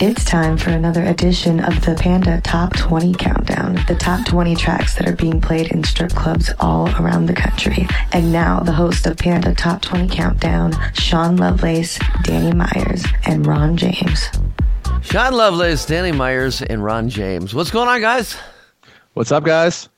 It's time for another edition of the Panda Top 20 Countdown, the top 20 tracks that are being played in strip clubs all around the country. And now, the host of Panda Top 20 Countdown, Sean Lovelace, Danny Myers, and Ron James. Sean Lovelace, Danny Myers, and Ron James. What's going on, guys? What's up, guys?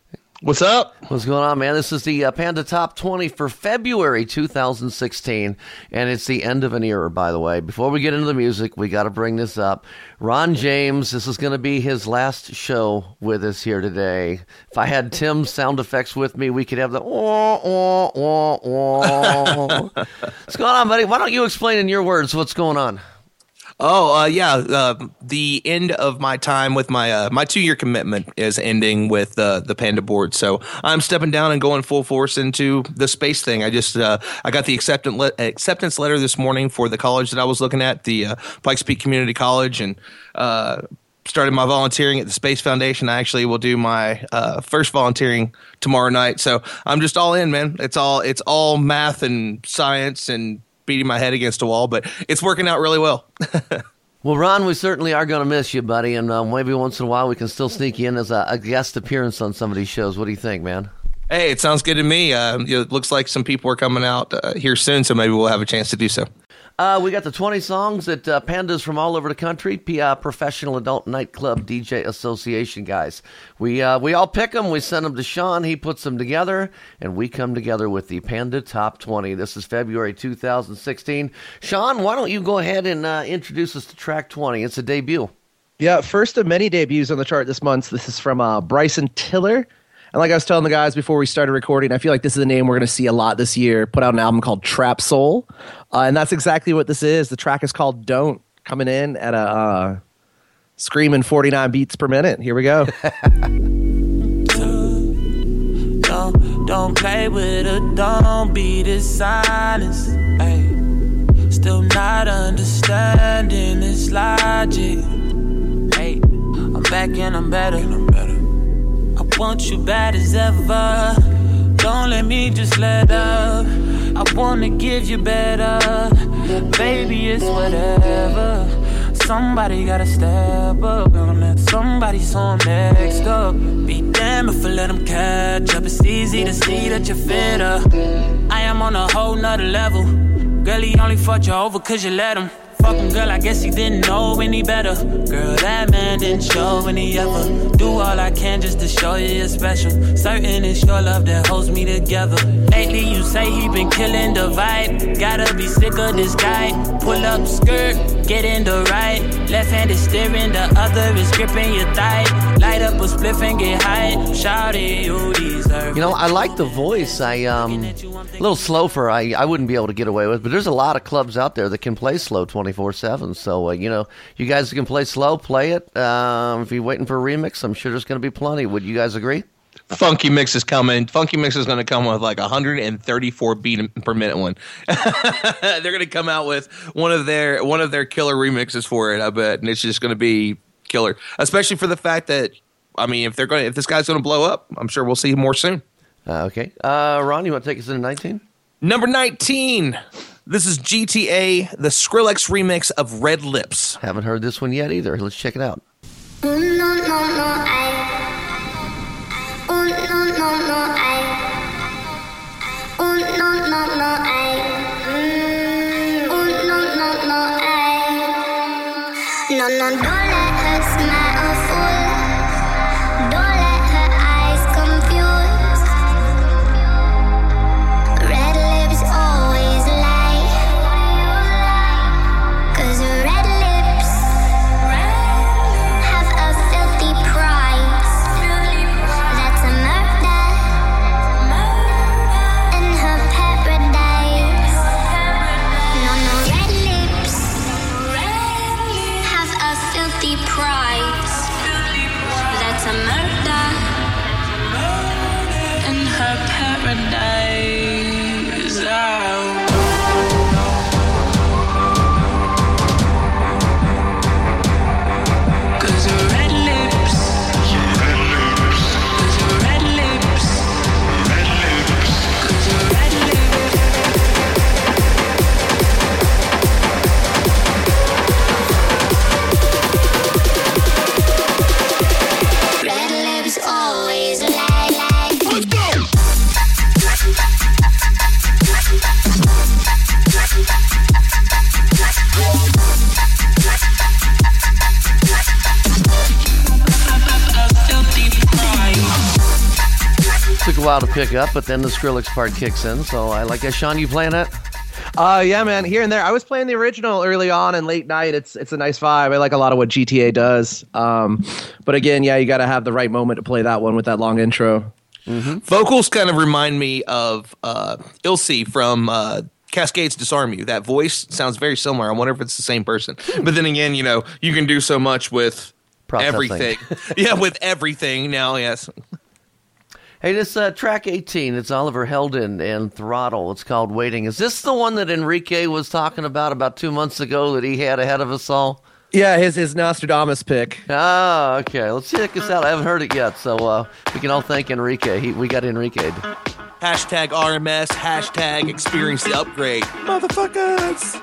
What's up? What's going on, man? This is the Panda Top 20 for February 2016, and it's the end of an era, by the way. Before we get into the music, we got to bring this up. Ron James, this is going to be his last show with us here today. If I had Tim's sound effects with me, we could have the What's going on, buddy? Why don't you explain in your words what's going on? The end of my time with my my 2-year commitment is ending with the Panda board, so I'm stepping down and going full force into the space thing. I just I got the acceptance letter this morning for the college that I was looking at, the Pikes Peak Community College, and started my volunteering at the Space Foundation. I actually will do my first volunteering tomorrow night, so I'm just all in, man. It's all math and science and beating my head against a wall, but it's working out really well. Well, Ron, we certainly are going to miss you, buddy, and maybe once in a while we can still sneak you in as a guest appearance on some of these shows. What do you think, man? Hey, it sounds good to me. It looks like some people are coming out here soon, so maybe we'll have a chance to do so. We got the 20 songs that Pandas from all over the country, Professional Adult Nightclub DJ Association guys. We all pick them, we send them to Sean, he puts them together, and we come together with the Panda Top 20. This is February 2016. Sean, why don't you go ahead and introduce us to track 20? It's a debut. Yeah, first of many debuts on the chart this month. This is from Bryson Tiller. And like I was telling the guys before we started recording, I feel like this is a name we're going to see a lot this year. Put out an album called Trap Soul. And that's exactly what this is. The track is called Don't, coming in at a screaming 49 beats per minute. Here we go. Don't play with it. Don't be dishonest. Ay. Still not understanding this logic. Ay. I'm back and I'm better. I want you bad as ever. Don't let me just let up. I wanna give you better. Baby, it's whatever. Somebody gotta step up. Gonna let somebody, so I'm next up. Be damned if I let them catch up. It's easy to see that you're fitter. I am on a whole nother level. Girl, he only fucked you over cause you let him. Fucking girl, I guess he didn't know any better. Girl, that man didn't show any effort. Do all I can just to show you you're special. Certain it's your love that holds me together. Lately you say he been killing the vibe. Gotta be sick of this guy. Pull up skirt, get in the right. Left hand is steering, the other is gripping your thigh. Light up a spliff and get high. Shout it, you deserve. You know, I like the voice. A little slow for I wouldn't be able to get away with. But there's a lot of clubs out there that can play slow 24/7. So you guys can play slow, play it. If you're waiting for a remix, I'm sure there's going to be plenty. Would you guys agree? Funky Mix is coming. Funky Mix is going to come with like 134 beat per minute one. They're going to come out with one of their killer remixes for it, I bet, and it's just going to be killer. Especially for the fact that, I mean, if this guy's going to blow up, I'm sure we'll see him more soon. Okay, Ron, you want to take us into 19? Number 19. This is GTA, the Skrillex remix of Red Lips. Haven't heard this one yet either. Let's check it out. No, no, don't let her smile a fool. Don't let her eyes confuse. Red lips always lie. 'Cause red lips have a filthy pride. That's a murder in her paradise. No, no, red lips have a filthy pride. That's a murder in her paradise. Oh. Took a while to pick up, but then the Skrillex part kicks in, so I like that. Sean, you playing that? Yeah, man, here and there. I was playing the original early on and late night. It's a nice vibe. I like a lot of what GTA does. But again, yeah, you got to have the right moment to play that one with that long intro. Mm-hmm. Vocals kind of remind me of Ilse from Cascades Disarm You. That voice sounds very similar. I wonder if it's the same person. But then again, you know, you can do so much with everything. Yeah, with everything now, yes. Hey, this track 18, it's Oliver Heldens and Throttle. It's called Waiting. Is this the one that Enrique was talking about 2 months ago that he had ahead of us all? Yeah, his Nostradamus pick. Oh, okay. Let's check this out. I haven't heard it yet, so we can all thank Enrique. We got Enrique'd. Hashtag RMS, hashtag experience the upgrade. Motherfuckers!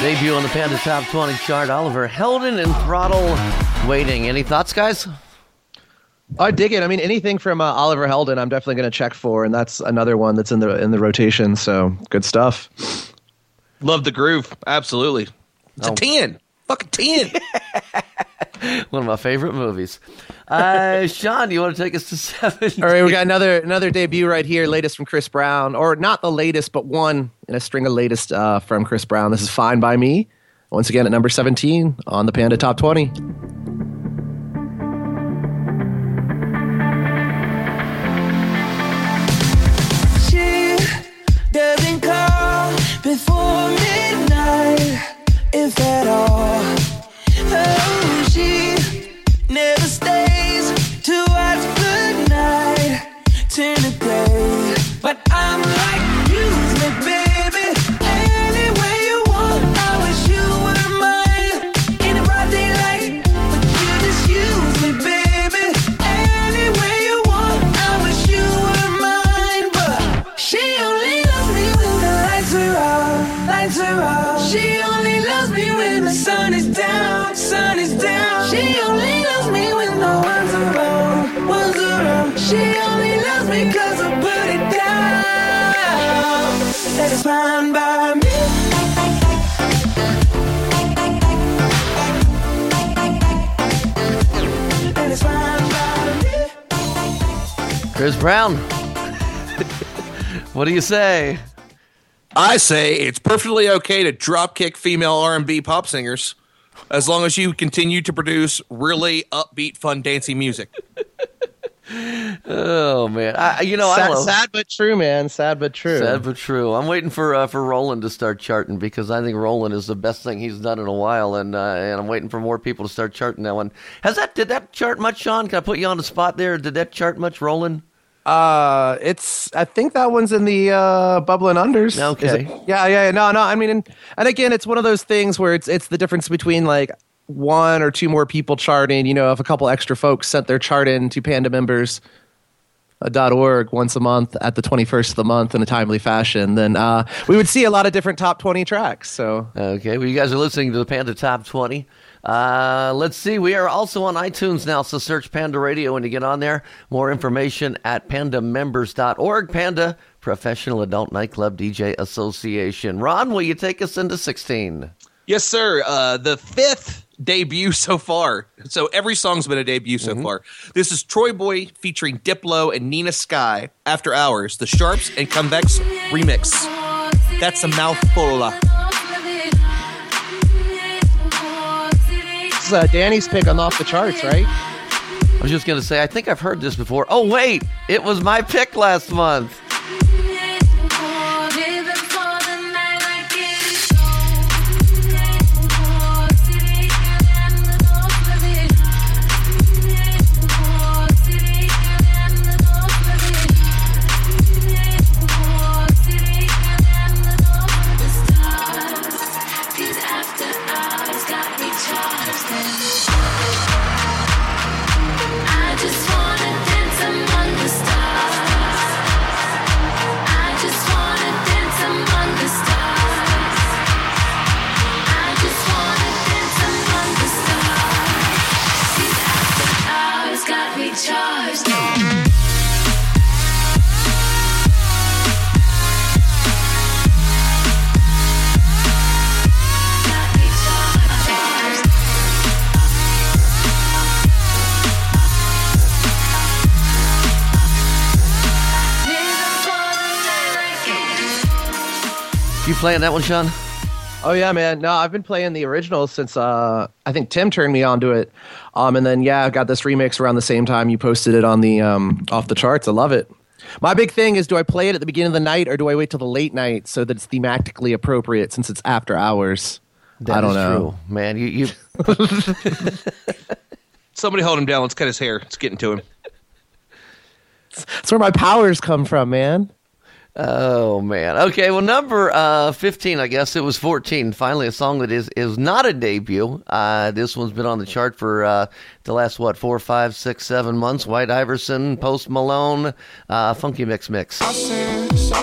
Debut on the Panda Top 20 chart, Oliver Heldens and Throttle, Waiting. Any thoughts, guys? I dig it. I mean, anything from Oliver Heldens, I'm definitely going to check for, and that's another one that's in the rotation. So good stuff. Love the groove, absolutely. It's a 10, fucking 10. One of my favorite movies. Sean, do you want to take us to 17? All right, we got another debut right here, latest from Chris Brown. Or not the latest, but one in a string of latest from Chris Brown. This is Fine By Me. Once again, at number 17 on the Panda Top 20. She doesn't call before midnight, if at all. Oh, she never stays to watch good night till the day. But I'm like, use me, baby, any way you want. I wish you were mine in the broad daylight, but you just use me, baby, any way you want. I wish you were mine, but she only loves me when the lights are off, lights are off. She only loves me when the sun is down, sun is down. She only loves me when the one's around, one's around. She only loves me 'cause I put it fine by me. And it's fine by me. Chris Brown, what do you say? I say it's perfectly okay to dropkick female R&B pop singers as long as you continue to produce really upbeat, fun, dancing music. Oh man, sad but true, man. Sad but true. Sad but true. I'm waiting for Roland to start charting because I think Roland is the best thing he's done in a while, and I'm waiting for more people to start charting that one. Did that chart much, Sean? Can I put you on the spot there? Did that chart much, Roland? I think that one's in the bubbling unders. Okay. Yeah. No. I mean, and again, it's one of those things where it's the difference between like one or two more people charting. You know, if a couple extra folks sent their chart in to pandamembers.org once a month at the 21st of the month in a timely fashion, then we would see a lot of different top 20 tracks. So okay, well, you guys are listening to the Panda Top 20. Let's see. We are also on iTunes now, so search Panda Radio when you get on there. More information at pandamembers.org. Panda, Professional Adult Nightclub DJ Association. Ron, will you take us into 16? Yes, sir. The fifth debut so far. So every song's been a debut so far. This is Troy Boy featuring Diplo and Nina Sky, After Hours, the Sharps and Comebacks remix. That's a mouthful. Danny's pick on Off the Charts, right? I was just going to say, I think I've heard this before. Oh, wait, it was my pick last month. Playing that one, Sean? Oh yeah, man. No, I've been playing the original since I think Tim turned me on to it, and then I got this remix around the same time you posted it on the Off the Charts. I love it. My big thing is, do I play it at the beginning of the night or do I wait till the late night so that it's thematically appropriate since it's after hours? That I don't know, true. Man. You somebody hold him down. Let's cut his hair. It's getting to him. That's where my powers come from, man. Oh, man. Okay, well, number 15, I guess. It was 14. Finally, a song that is not a debut. This one's been on the chart for the last, 4, 5, 6, 7 months. White Iverson, Post Malone, Funky Mix. It's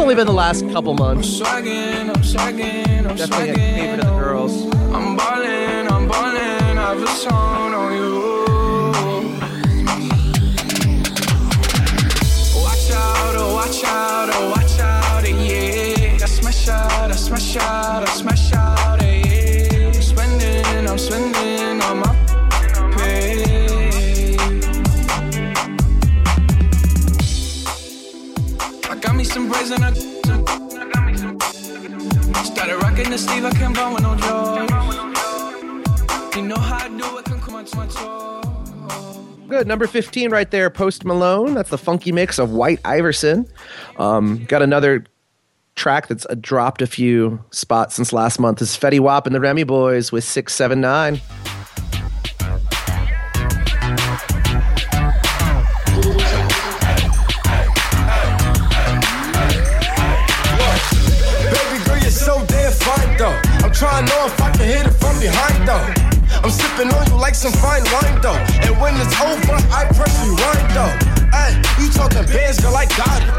only been the last couple months. I'm swagging, definitely a favorite of the girls. I'm ballin', I've a song on you. Watch out, yeah. I smash out, yeah. I'm spending on my pay. I got me some braids and I started rocking the sleeve, I can't run with no joy. You know how I do it, come on to my toes. Good. Number 15 right there, Post Malone. That's the funky mix of White Iverson. Got another track that's dropped a few spots since last month. It's Fetty Wap and the Remy Boys with 679. Baby girl, you're so damn fine, though. I'm trying to know if I can hit it from behind, though. I'm sipping on you like some fine wine, though. And when it's over, I press rewind, though. Ay, you talking bands, girl, I got it.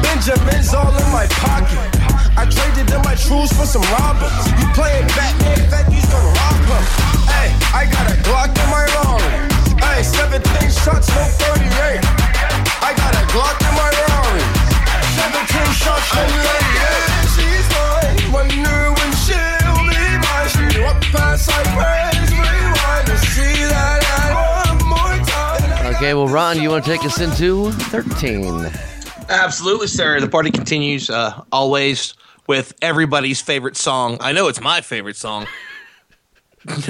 Benjamin's all in my pocket. I traded in my truths for some robbers. You playing Batman, that you's gonna rob her. Ay, I got a Glock in my Rari. Ay, 17 shots, no 38. I got a Glock in my Rari. 17 shots, no Okay, well, Ron, you want to take us into 13? Absolutely, sir. The party continues always with everybody's favorite song. I know it's my favorite song.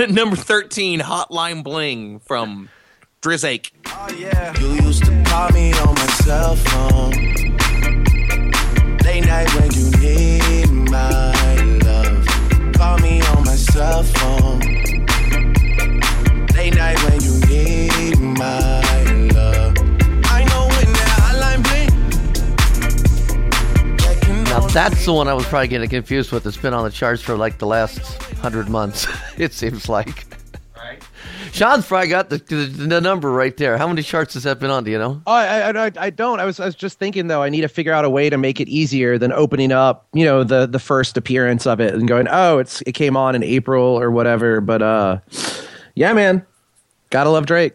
Number 13, Hotline Bling from Drizake. Oh, yeah. You used to call me on my cell phone. Late night when you need my love. Call me on my cell phone. Late night when you need my love. I know when that hotline bling. Now that's the one I was probably getting confused with. It's been on the charts for like the last 100 months, it seems like. Right. Sean's probably got the number right there. How many charts has that been on? Do you know? Oh, I don't. I was just thinking though. I need to figure out a way to make it easier than opening up, you know, the first appearance of it and going, oh, it came on in April or whatever. But yeah, man, gotta love Drake.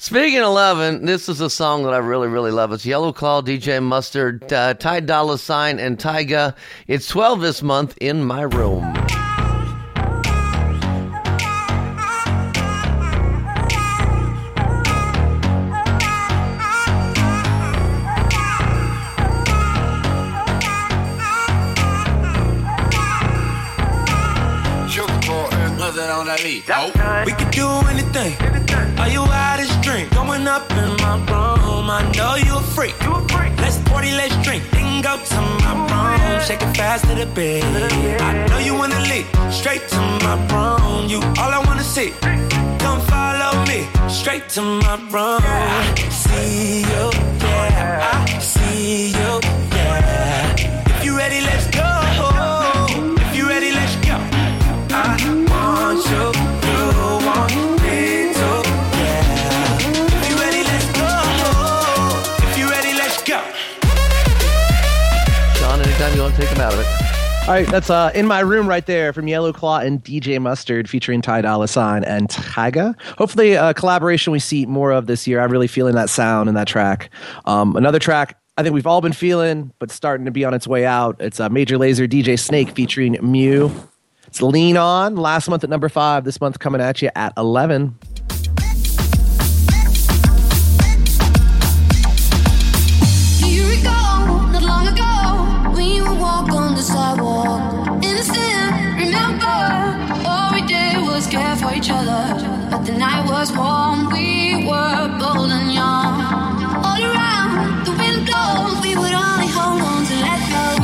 Speaking of loving, this is a song that I really, really love. It's Yellow Claw, DJ Mustard, Ty Dolla $ign, and Tyga. It's 12 this month in my room. Oh. We can do anything. Are you out of drink? Going up in my room. I know you're a freak. Let's party, let's drink. Then go to my room. Shake it fast to the bed. I know you wanna leave. Straight to my room. You all I wanna see. Come follow me. Straight to my room. I see you, yeah. I see you, yeah. If you ready, let's go. You want to take them out of it. All right, that's In My Room right there from Yellow Claw and DJ Mustard featuring Ty Dolla $ign and Tyga. Hopefully a collaboration we see more of this year. I'm really feeling that sound and that track. Another track I think we've all been feeling but starting to be on its way out. It's Major Lazer, DJ Snake featuring Mew. It's Lean On, last month at number 5, this month coming at you at 11. But the night was warm, we were bold and young. All around the wind blows, we would only hold on to let go.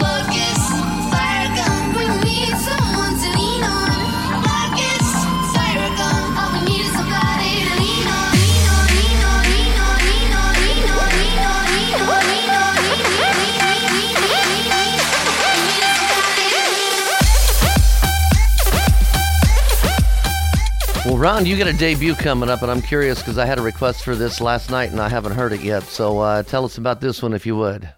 Focus, fire gun, we need someone to lean on. Focus, fire gun, all we need is somebody to lean on. Lean on, lean on, lean on, lean on, lean on, lean on, lean on, lean on, Well, Ron, you got a debut coming up, and I'm curious because I had a request for this last night, and I haven't heard it yet. So tell us about this one, if you would.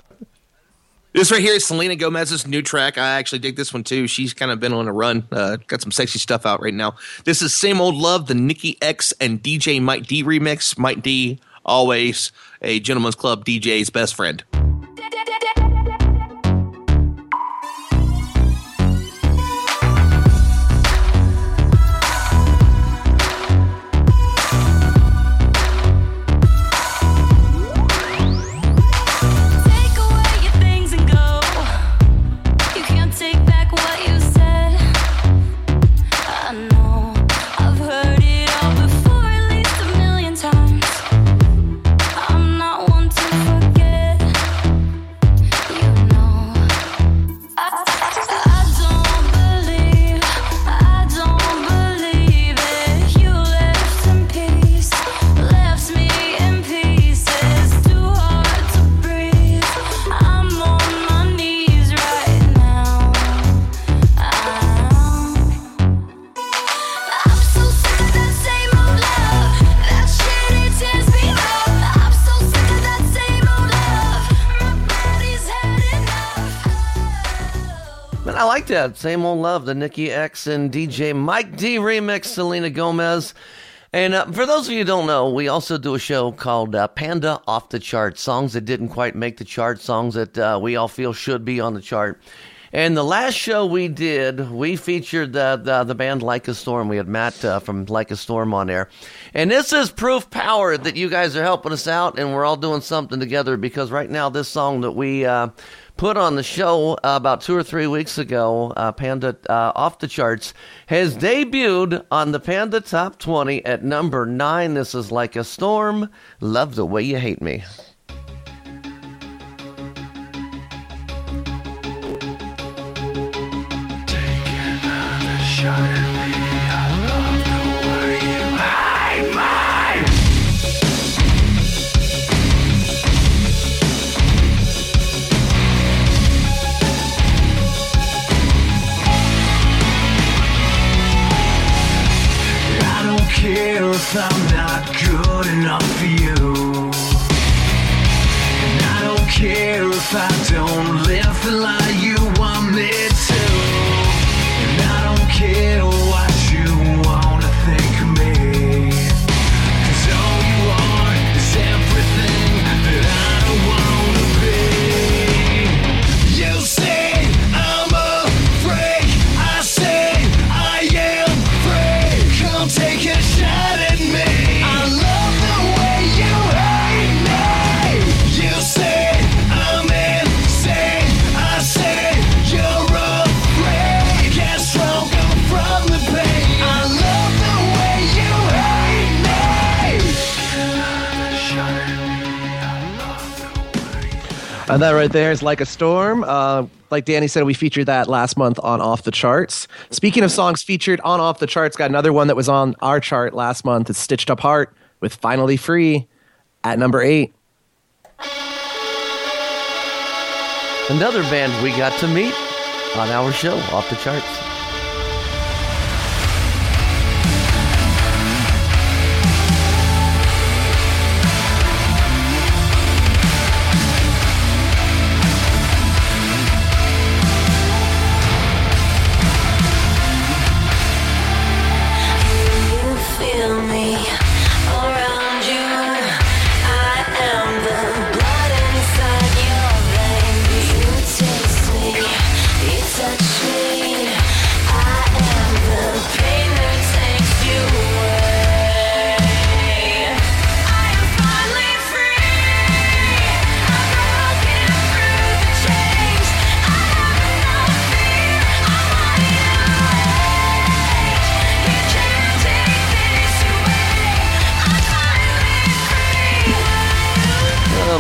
This right here is Selena Gomez's new track. I actually dig this one, too. She's kind of been on a run. Got some sexy stuff out right now. This is Same Old Love, the Nikki X and DJ Mike D remix. Mike D, always a gentleman's club DJ's best friend. That Same Old Love, the Nikki X and DJ Mike D remix, Selena Gomez. And for those of you who don't know, we also do a show called Panda Off the Chart, songs that didn't quite make the chart, songs that we all feel should be on the chart. And the last show we did, we featured the band Like a Storm. We had Matt from Like a Storm on there. And this is proof power that you guys are helping us out and we're all doing something together, because right now this song that we put on the show about 2 or 3 weeks ago, Panda Off the Charts, has debuted on the Panda Top 20 at number 9. This is Like a Storm, Love the Way You Hate Me. Shine. And that right there is Like a Storm. Like Danny said, we featured that last month on Off the Charts. Speaking of songs featured on Off the Charts, got another one that was on our chart last month. It's Stitched Up Heart with Finally Free at number 8. Another band we got to meet on our show, Off the Charts.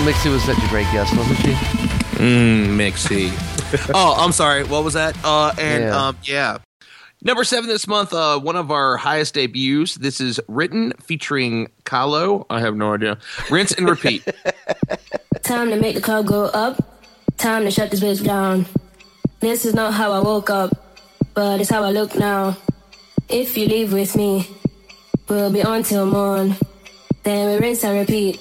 Mixie was such a great guest, wasn't she? Mixie. Oh, I'm sorry. What was that? Number 7 this month, one of our highest debuts. This is Written featuring Kahlo. I have no idea. Rinse and Repeat. Time to make the club go up. Time to shut this bitch down. This is not how I woke up, but it's how I look now. If you leave with me, we'll be on till morn. Then we rinse and repeat.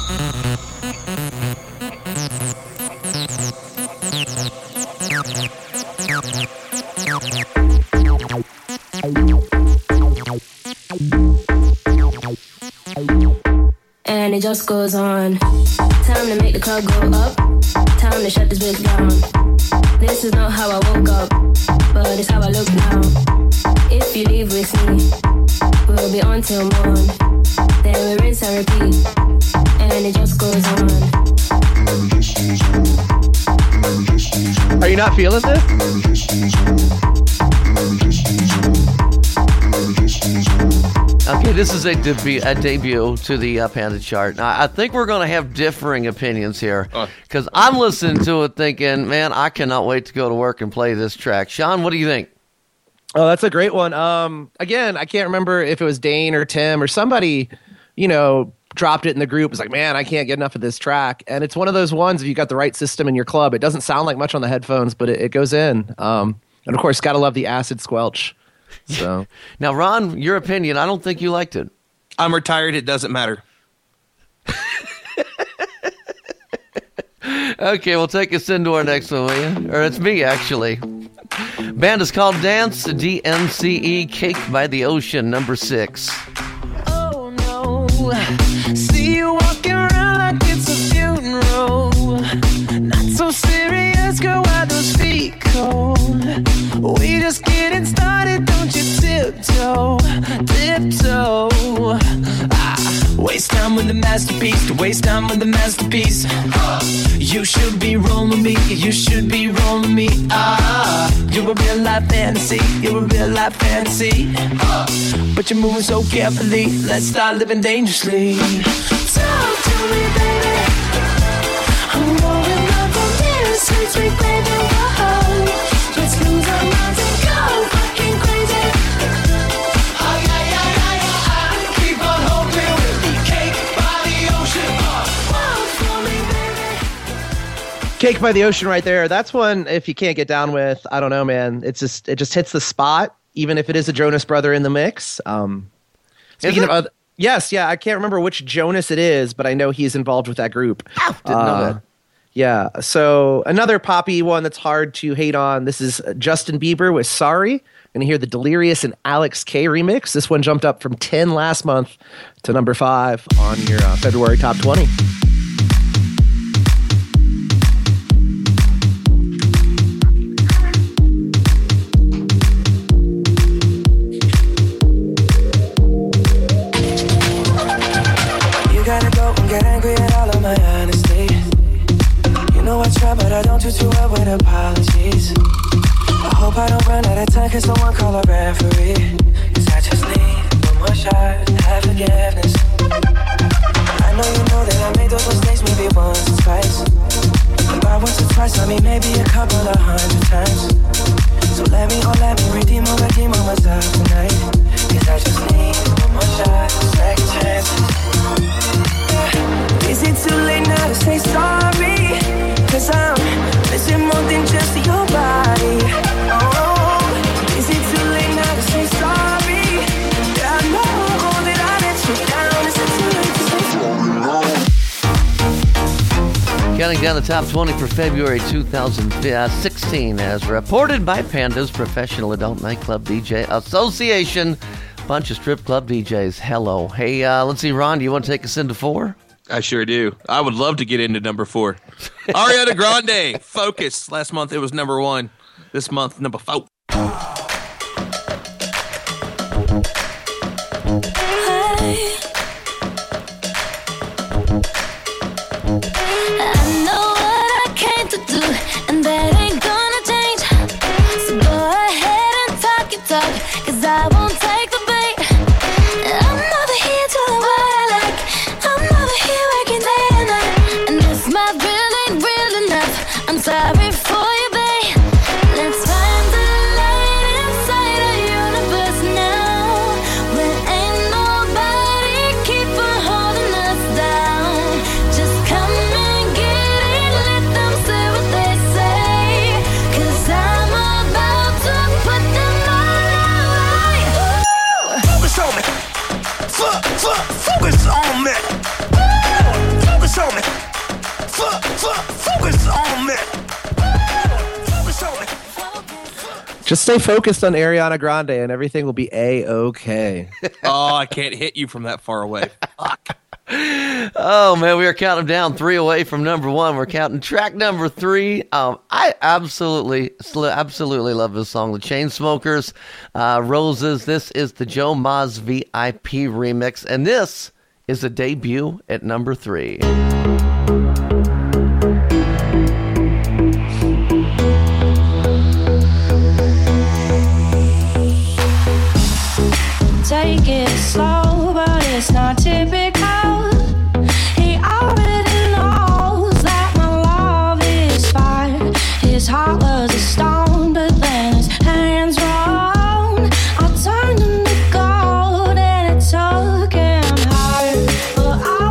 And it just goes on. Time to make the club go up. Time to shut this bitch down. This is not how I woke up, but it's how I look now. If you leave with me, we'll be on till morn. Then we rinse and repeat, and it just goes on. Are you not feeling this? Okay, this is a debut to the Panda chart. Now, I think we're going to have differing opinions here, because I'm listening to it thinking, man, I cannot wait to go to work and play this track. Sean, what do you think? Oh, that's a great one. Again, I can't remember if it was Dane or Tim or somebody, dropped it in the group. It's like, man, I can't get enough of this track. And it's one of those ones, if you got the right system in your club, it doesn't sound like much on the headphones, but it goes in. And of course, gotta love the acid squelch. So now, Ron, your opinion, I don't think you liked it. I'm retired. It doesn't matter. Okay, well, take us into our next one, will you? Or it's me, actually. Band is called Dance, D-N-C-E, Cake by the Ocean, number 6. Oh, no. See you walking around like it's a funeral. Not so serious, girl, why those feet cold? We just getting started, don't you tiptoe, tiptoe. Waste time with the masterpiece, to waste time with the masterpiece. You should be rolling me, you should be rolling me. You're a real life fantasy, you're a real life fantasy. But you're moving so carefully, let's start living dangerously. Talk to me, baby. I'm rolling up on this, sweet, sweet baby. Whoa. Let's lose our minds and go fucking crazy. Cake by the Ocean right there. That's one, if you can't get down with, I don't know, man. It just hits the spot, even if it is a Jonas Brother in the mix. Speaking of other, yes, I can't remember which Jonas it is, but I know he's involved with that group. Oh, didn't know that. Yeah, so another poppy one that's hard to hate on. This is Justin Bieber with Sorry. I'm going to hear the Delirious and Alex K remix. This one jumped up from 10 last month to number 5 on your February Top 20. I try, but I don't do too well with apologies. I hope I don't run out of time. Can someone call a referee? Cause I just need one more shot. Have forgiveness. I know you know that I made those mistakes maybe once or twice. By once or twice, I mean maybe a couple of 100 times. So let me redeem on myself tonight. Cause I just need one more shot, second chance. Is it too late now to say sorry? Cause I'm missing more than just your body. Oh, is it too late now to say sorry? I know that I let you down. Is it too late to say sorry? Counting down the top 20 for February 2016 as reported by Panda's Professional Adult Nightclub DJ Association. Bunch of strip club DJs. Hello. Hey, let's see, Ron, do you want to take us into 4? I sure do. I would love to get into number 4. Ariana Grande, Focus. Last month it was number 1. This month, number 4. I know what I came to do, and that ain't gonna change. So go ahead and talk your talk, cause I won't take the bait. I'm over here doing what I like. I'm over here working day and night, and this my real ain't real enough. I'm sorry for you, babe. Let's find the light inside the universe now. When ain't nobody keep on holding us down. Just come and get it, let them say what they say. Cause I'm about to put them all away. Ooh. Focus on me. Focus on me. Focus on me. Focus on me. Focus on me. Just stay focused on Ariana Grande and everything will be A-okay. Oh, I can't hit you from that far away. Fuck. Oh, man, we are counting down 3 away from number 1. We're counting track number 3. I absolutely love this song. The Chainsmokers, Roses. This is the Joe Maz VIP remix. And this is the debut at number 3. Take it slow, but it's not typical. He already knows that my love is fire. His heart was a stone, but then his hands were on. I turned him to gold and it took him hard. But I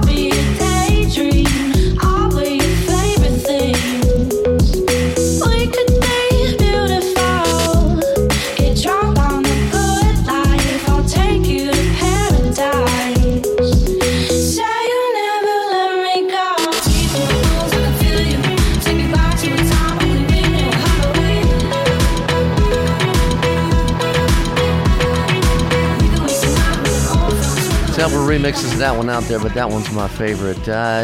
remixes of that one out there, but that one's my favorite.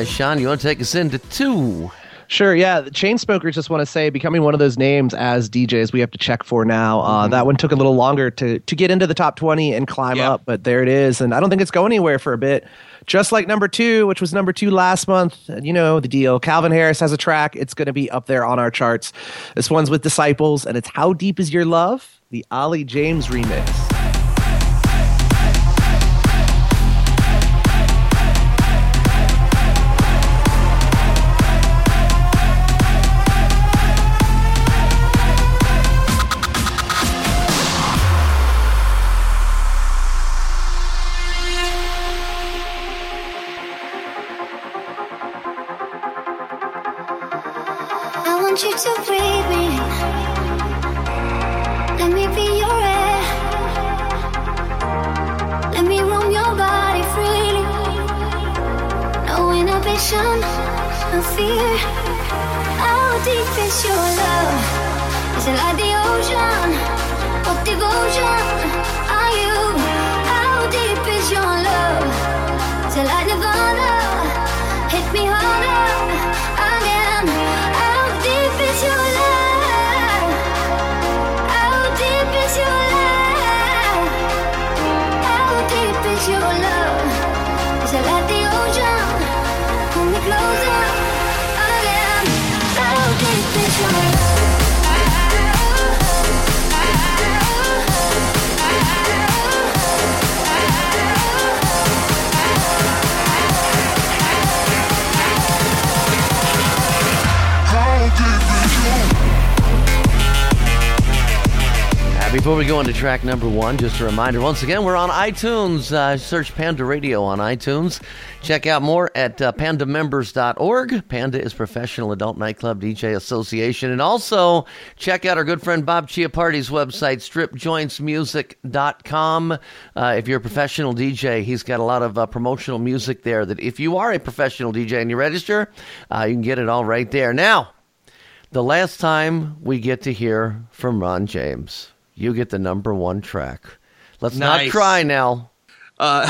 Sean, you want to take us into 2? Sure, yeah. The Chainsmokers, just want to say, becoming one of those names as DJs we have to check for now. That one took a little longer to get into the top 20 and climb up, but there it is. And I don't think it's going anywhere for a bit. Just like number 2, which was number 2 last month. You know the deal. Calvin Harris has a track. It's going to be up there on our charts. This one's with Disciples, and it's How Deep Is Your Love? The Ollie James remix. Before we go into track number 1, just a reminder, once again, we're on iTunes. Search Panda Radio on iTunes. Check out more at pandamembers.org. Panda is Professional Adult Nightclub DJ Association. And also, check out our good friend Bob Chiapardi's website, stripjointsmusic.com. If you're a professional DJ, he's got a lot of promotional music there that if you are a professional DJ and you register, you can get it all right there. Now, the last time we get to hear from Ron James, you get the number 1 track. Let's not cry now. All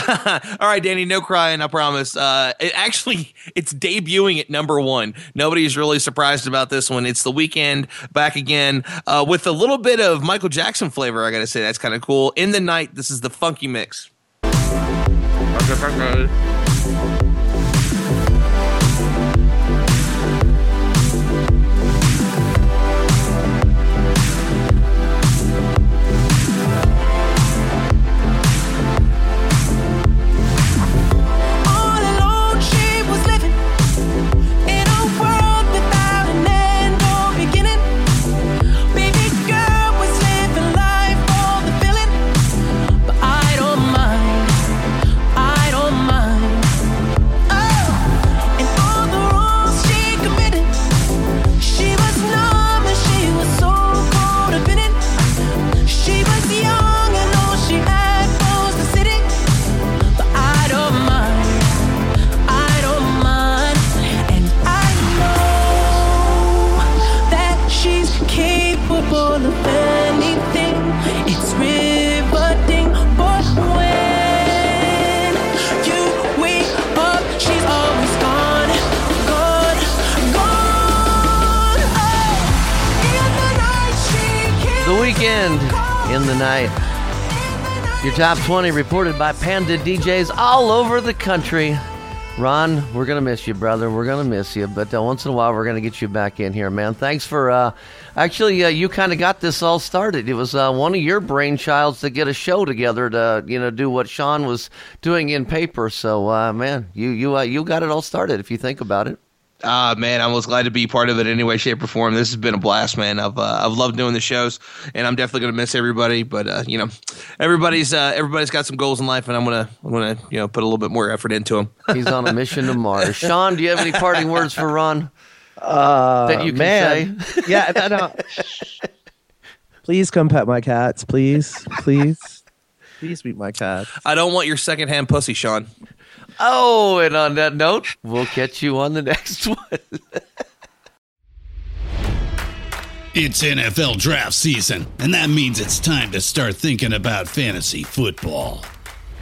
right, Danny, no crying, I promise. It's debuting at number 1. Nobody's really surprised about this one. It's The Weeknd back again with a little bit of Michael Jackson flavor, I got to say. That's kind of cool. In the Night, this is the funky mix. In the Night. Your top 20 reported by Panda DJs all over the country. Ron, we're going to miss you, brother. We're going to miss you. But once in a while, we're going to get you back in here, man. Thanks for... you kind of got this all started. It was one of your brainchilds to get a show together to do what Sean was doing in paper. So, man, you got it all started if you think about it. Man, I was glad to be part of it in any way, shape, or form. This has been a blast, man. I've loved doing the shows, and I'm definitely gonna miss everybody. But everybody's got some goals in life, and I'm gonna put a little bit more effort into them. He's on a mission to Mars. Sean, do you have any parting words for Ron that you can say? Yeah, no. Please come pet my cats, please meet my cats. I don't want your secondhand pussy, Sean. Oh, and on that note, we'll catch you on the next one. It's NFL draft season, and that means it's time to start thinking about fantasy football.